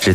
直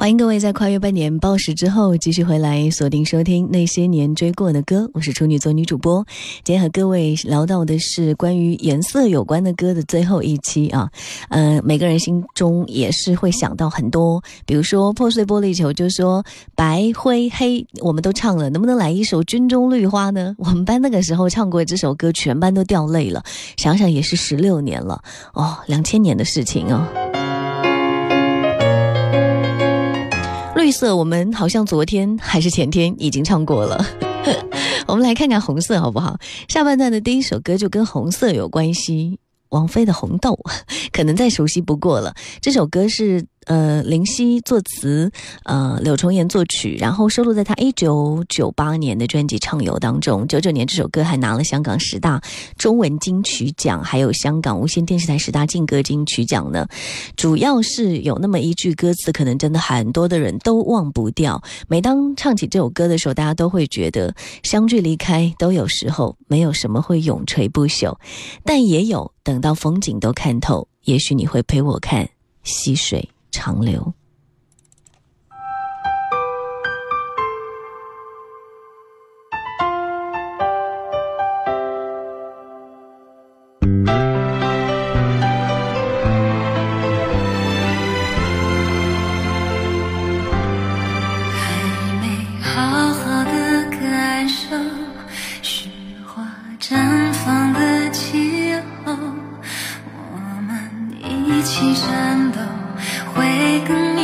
欢迎各位在跨越半年报时之后继续回来锁定收听那些年追过的歌，我是处女座女主播。今天和各位聊到的是关于颜色有关的歌的最后一期啊，每个人心中也是会想到很多，比如说破碎玻璃球就说白灰黑我们都唱了，能不能来一首军中绿花呢？我们班那个时候唱过这首歌，全班都掉泪了，想想也是16年了哦，2000年的事情哦。绿色我们好像昨天还是前天已经唱过了我们来看看红色好不好。下半段的第一首歌就跟红色有关系，王菲的红豆可能再熟悉不过了。这首歌是林夕作词，柳重言作曲，然后收录在他1998年的专辑《畅游》当中。99年这首歌还拿了香港10大中文金曲奖，还有香港无线电视台10大劲歌金曲奖呢。主要是有那么一句歌词，可能真的很多的人都忘不掉。每当唱起这首歌的时候，大家都会觉得相聚离开都有时候，没有什么会永垂不朽，但也有等到风景都看透，也许你会陪我看溪水长流。一起战斗会更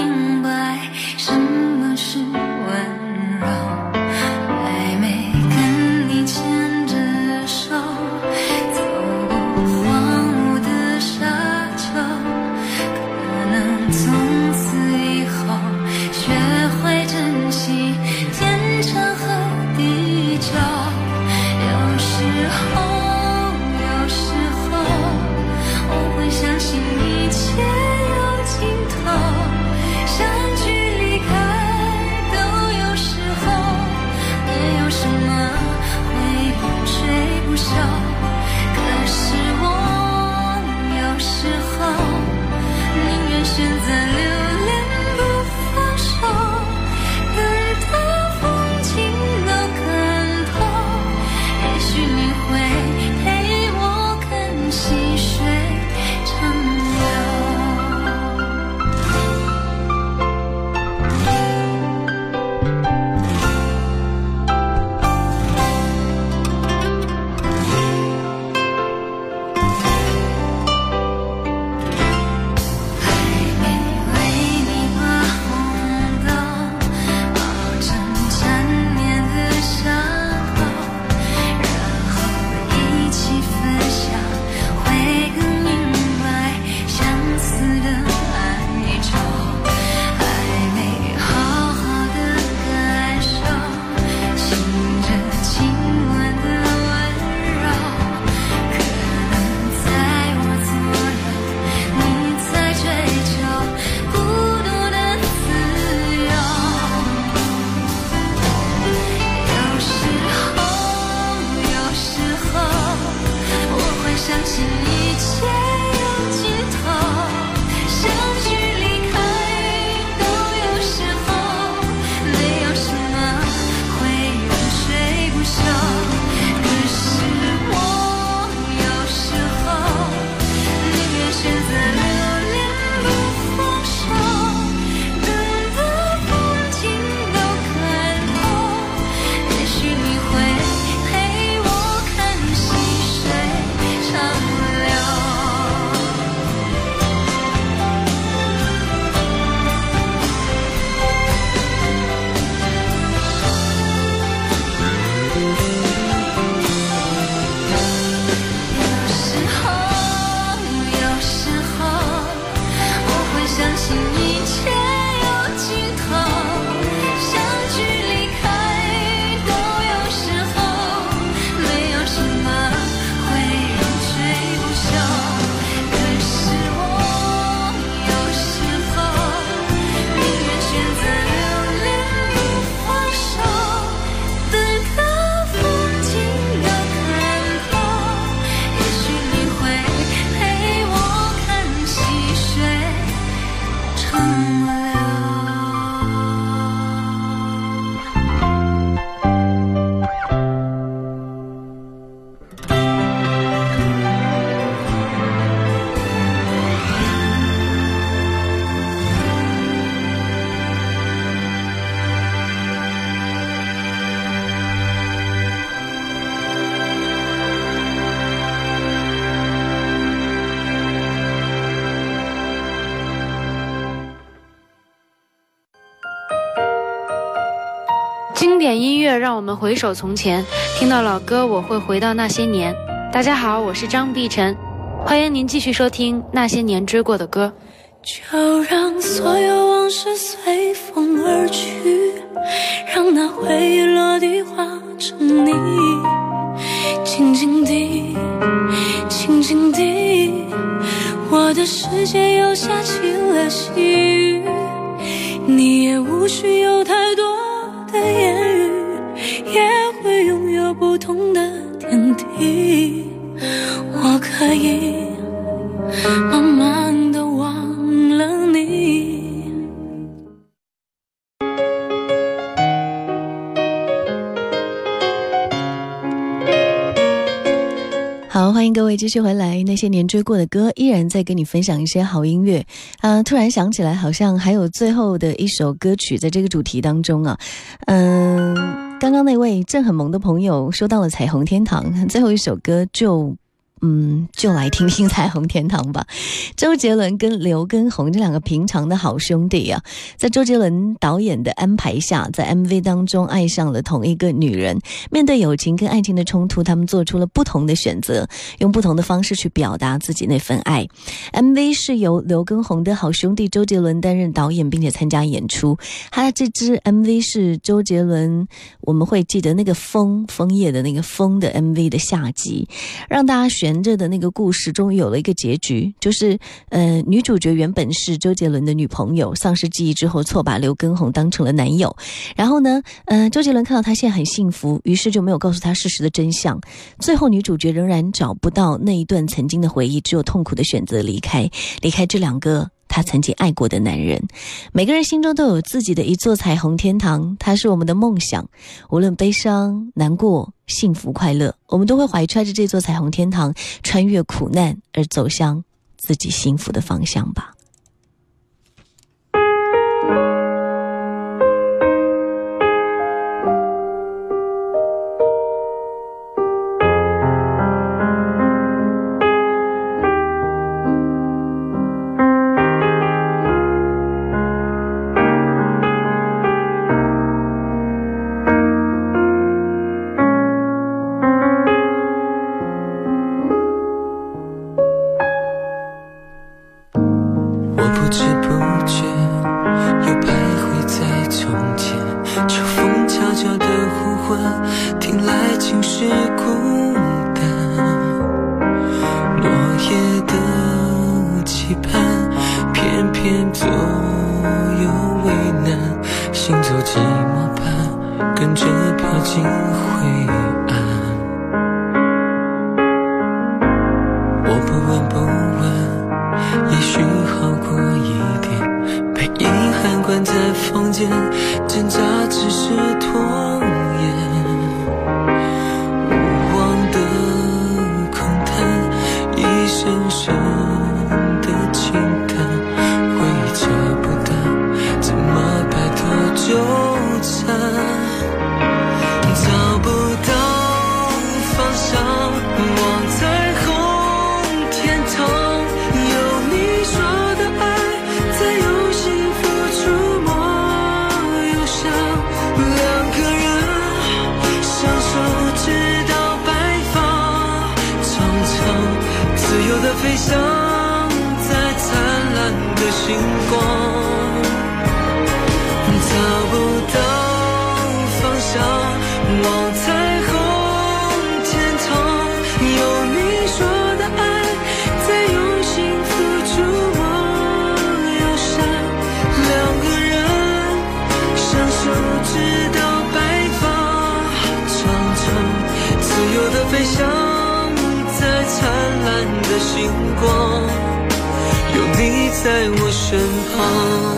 经典音乐让我们回首从前，听到老歌我会回到那些年。大家好，我是张碧晨，欢迎您继续收听《那些年追过的歌》。就让所有往事随风而去，让那回忆落地化成泥，静静地，静静地，我的世界又下起了细雨，你也无需有太多的言语，也会拥有不同的天地。我可以慢慢地忘了你。好，欢迎各位继续回来，那些年追过的歌依然在跟你分享一些好音乐啊。突然想起来好像还有最后的一首歌曲在这个主题当中啊。刚刚那位正很萌的朋友说到了彩虹天堂，最后一首歌就来听听彩虹天堂吧。周杰伦跟刘畊宏这两个平常的好兄弟啊，在周杰伦导演的安排下，在 MV 当中爱上了同一个女人。面对友情跟爱情的冲突，他们做出了不同的选择，用不同的方式去表达自己那份爱。 MV 是由刘畊宏的好兄弟周杰伦担任导演并且参加演出。他的这支 MV 是周杰伦，我们会记得那个枫叶的那个枫的 MV 的下集，让大家选沿着的那个故事终于有了一个结局，就是女主角原本是周杰伦的女朋友，丧失记忆之后错把刘畊宏当成了男友。然后呢周杰伦看到她现在很幸福，于是就没有告诉她事实的真相。最后女主角仍然找不到那一段曾经的回忆，只有痛苦的选择离开这两个他曾经爱过的男人。每个人心中都有自己的一座彩虹天堂，它是我们的梦想。无论悲伤、难过、幸福、快乐，我们都会怀揣着这座彩虹天堂，穿越苦难而走向自己幸福的方向吧。在我身旁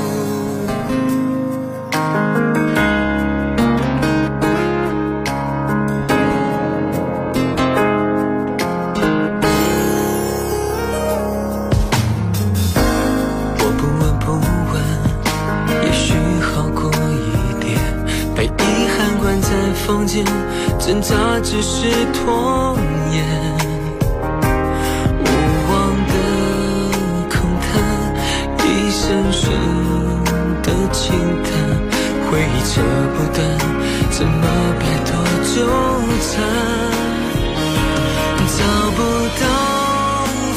舍不得怎么摆脱纠缠，找不到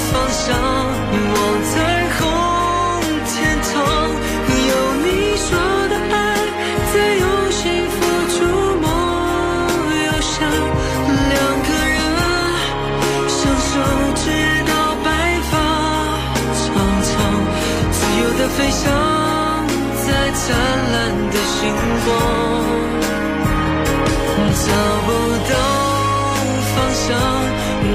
方向，我在红天堂，有你说的爱才有幸福触摸忧伤，两个人相守直到白发苍苍，自由的飞翔在灿烂的星光，找不到方向，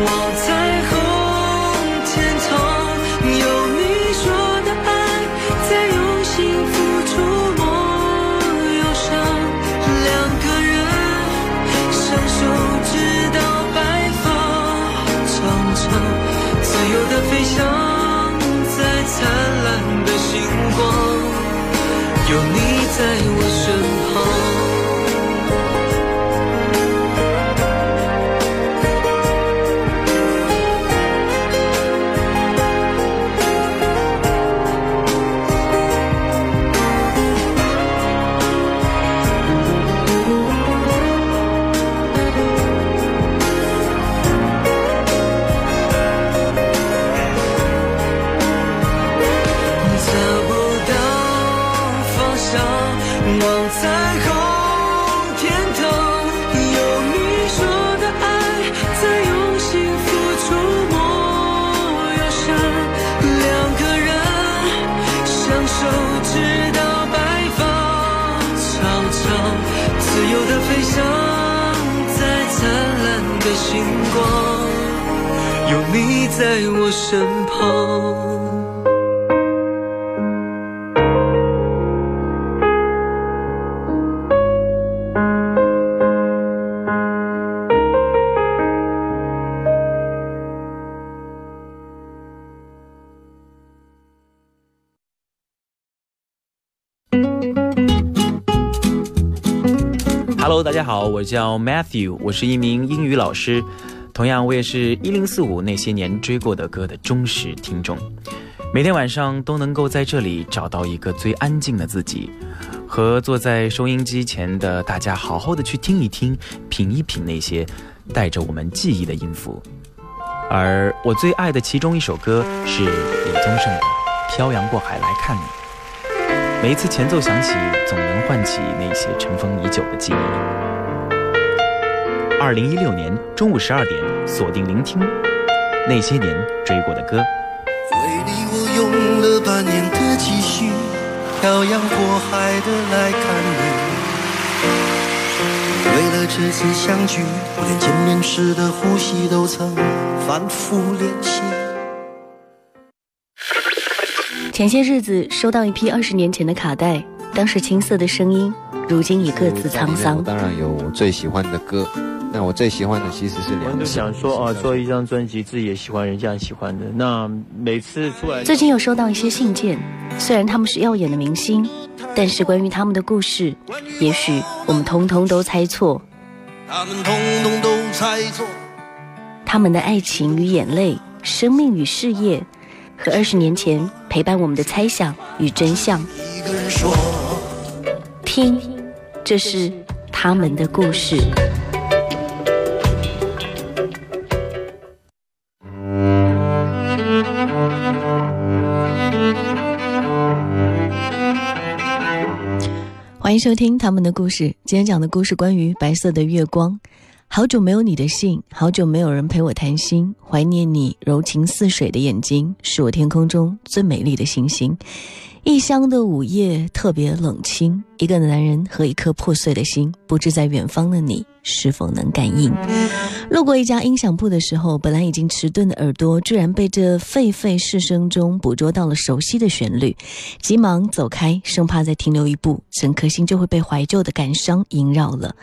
我在红天堂，有你说的爱才有幸福触摸忧伤，两个人相守直到白发苍苍，自由的飞翔在灿烂的星光，有你在我身旁，星光，有你在我身旁。 Hello， 大家好，我叫 Matthew， 我是一名英语老师。同样，我也是1045那些年追过的歌的忠实听众，每天晚上都能够在这里找到一个最安静的自己，和坐在收音机前的大家好好的去听一听，品一品那些带着我们记忆的音符。而我最爱的其中一首歌是李宗盛的《漂洋过海来看你》，每一次前奏响起，总能唤起那些尘封已久的记忆。2016年中午12点，锁定聆听那些年追过的歌。为你我用了半年的积蓄，漂洋过海的来看你。为了这次相聚，我连见面时的呼吸都曾反复练习。前些日子收到一批20年前的卡带，当时青涩的声音，如今已各自沧桑。当然有我最喜欢的歌。那我最喜欢的其实是两首，我想说啊，做一张专辑自己也喜欢，人家喜欢的。那每次出来，最近有收到一些信件，虽然他们是耀眼的明星，但是关于他们的故事，也许我们通通都猜错。他们通通都猜错。他们的爱情与眼泪，生命与事业，和20年前陪伴我们的猜想与真相。一个人说，听，这是他们的故事。欢迎收听他们的故事。今天讲的故事关于白色的月光。好久没有你的信，好久没有人陪我谈心，怀念你柔情似水的眼睛，是我天空中最美丽的星星。异乡的午夜特别冷清，一个男人和一颗破碎的心，不知在远方的你是否能感应。路过一家音响铺的时候，本来已经迟钝的耳朵居然被这沸沸市声中捕捉到了熟悉的旋律，急忙走开，生怕再停留一步，整颗心就会被怀旧的感伤萦绕了。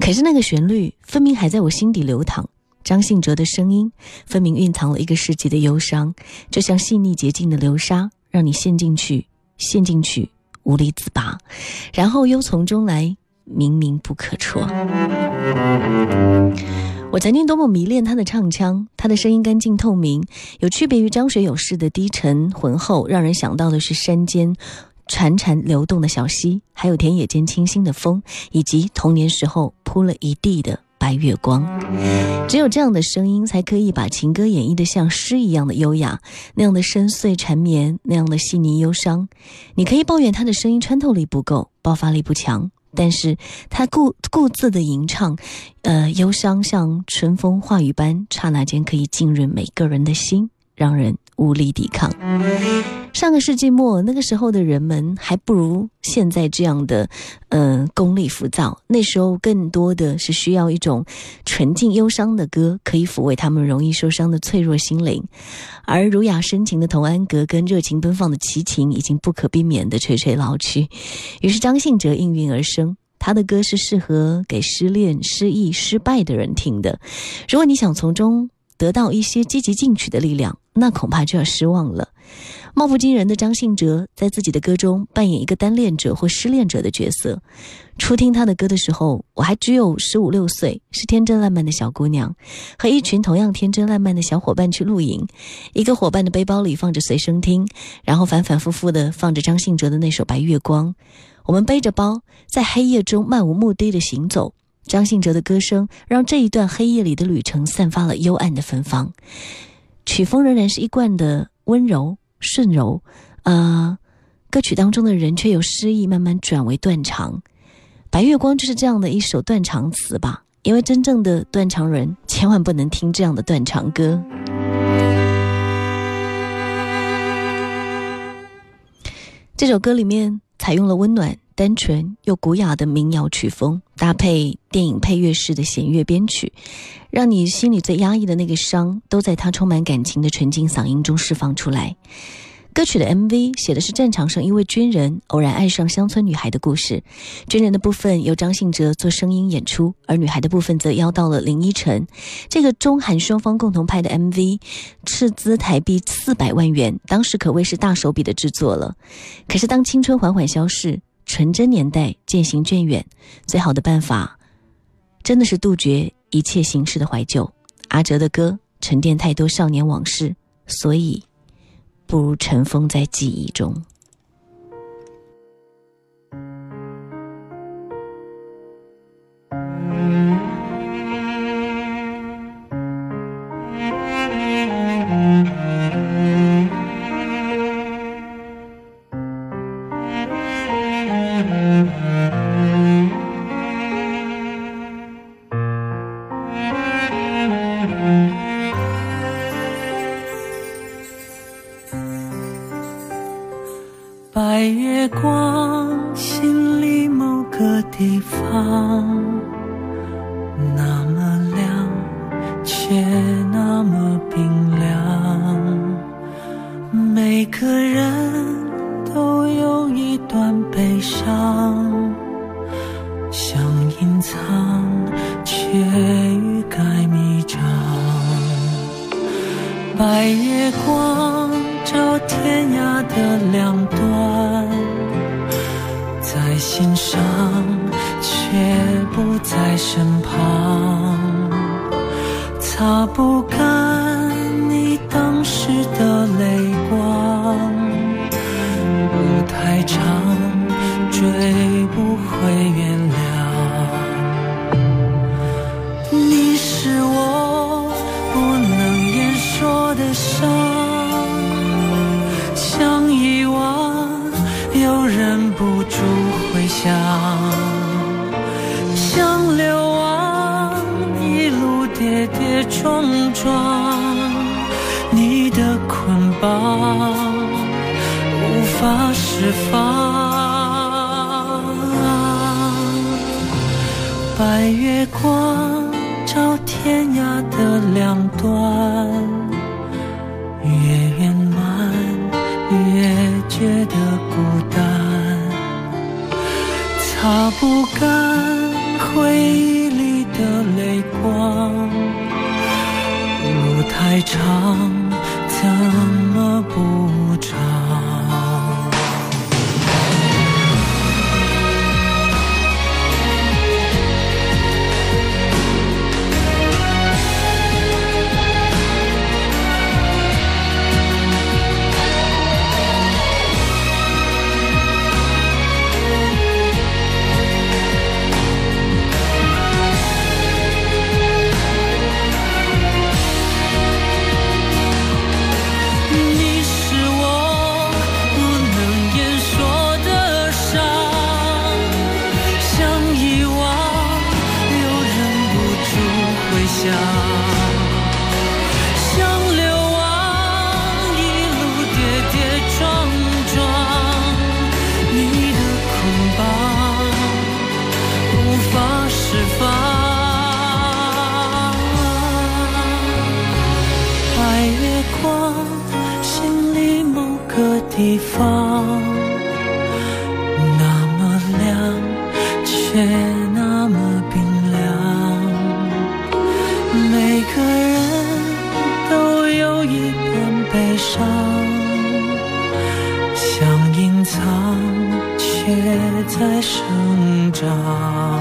可是那个旋律分明还在我心底流淌，张信哲的声音分明蕴藏了1个世纪的忧伤，就像细腻洁净的流沙，让你陷进去无力自拔，然后又从中来，明明不可戳。我曾经多么迷恋他的唱腔，他的声音干净透明，有区别于张学友式的低沉浑厚，让人想到的是山间潺潺流动的小溪，还有田野间清新的风，以及童年时候铺了一地的白月光。只有这样的声音才可以把情歌演绎得像诗一样的优雅，那样的深邃缠绵，那样的细腻忧伤。你可以抱怨他的声音穿透力不够，爆发力不强，但是他固自的吟唱，忧伤像春风化雨般，刹那间可以浸润每个人的心，让人无力抵抗。上个世纪末，那个时候的人们还不如现在这样的功利浮躁，那时候更多的是需要一种纯净忧伤的歌，可以抚慰他们容易受伤的脆弱心灵。而儒雅深情的童安格跟热情奔放的齐秦已经不可避免地垂垂老去，于是张信哲应运而生。他的歌是适合给失恋、失意、失败的人听的，如果你想从中得到一些积极进取的力量，那恐怕就要失望了。貌不惊人的张信哲在自己的歌中扮演一个单恋者或失恋者的角色。初听他的歌的时候，我还只有15、16岁，是天真烂漫的小姑娘，和一群同样天真烂漫的小伙伴去露营。一个伙伴的背包里放着随身听，然后反反复复的放着张信哲的那首《白月光》。我们背着包在黑夜中漫无目的的行走，张信哲的歌声让这一段黑夜里的旅程散发了幽暗的芬芳。曲风仍然是一贯的温柔顺柔，歌曲当中的人却由诗意慢慢转为断肠。白月光就是这样的一首断肠词吧，因为真正的断肠人千万不能听这样的断肠歌。这首歌里面采用了温暖单纯又古雅的民谣曲风，搭配电影配乐式的弦乐编曲，让你心里最压抑的那个伤都在它充满感情的纯净嗓音中释放出来。歌曲的 MV 写的是战场上一位军人偶然爱上乡村女孩的故事，军人的部分由张信哲做声音演出，而女孩的部分则邀到了林依晨。这个中韩双方共同拍的 MV 斥资台币400万元，当时可谓是大手笔的制作了。可是当青春缓缓消逝，纯真年代渐行渐远，最好的办法真的是杜绝一切形式的怀旧。阿哲的歌沉淀太多少年往事，所以不如尘封在记忆中。白月光，心里某个地方，那么亮，却那么冰凉。每个人都有一段悲伤，想隐藏，却欲盖弥彰。白月光照天涯的两端，在心上却不在身旁，擦不干你当时的泪光。路太长，追不回原谅，你是我不能言说的伤。想遗忘，又忍不住回想；想流亡，一路跌跌撞撞。你的捆绑无法释放。白月光照天涯的两端，越圆满越觉得孤单，擦不干回忆里的泪光。路太长，怎么不长？地方，那么亮却那么冰凉。每个人都有一片悲伤，想隐藏却在生长。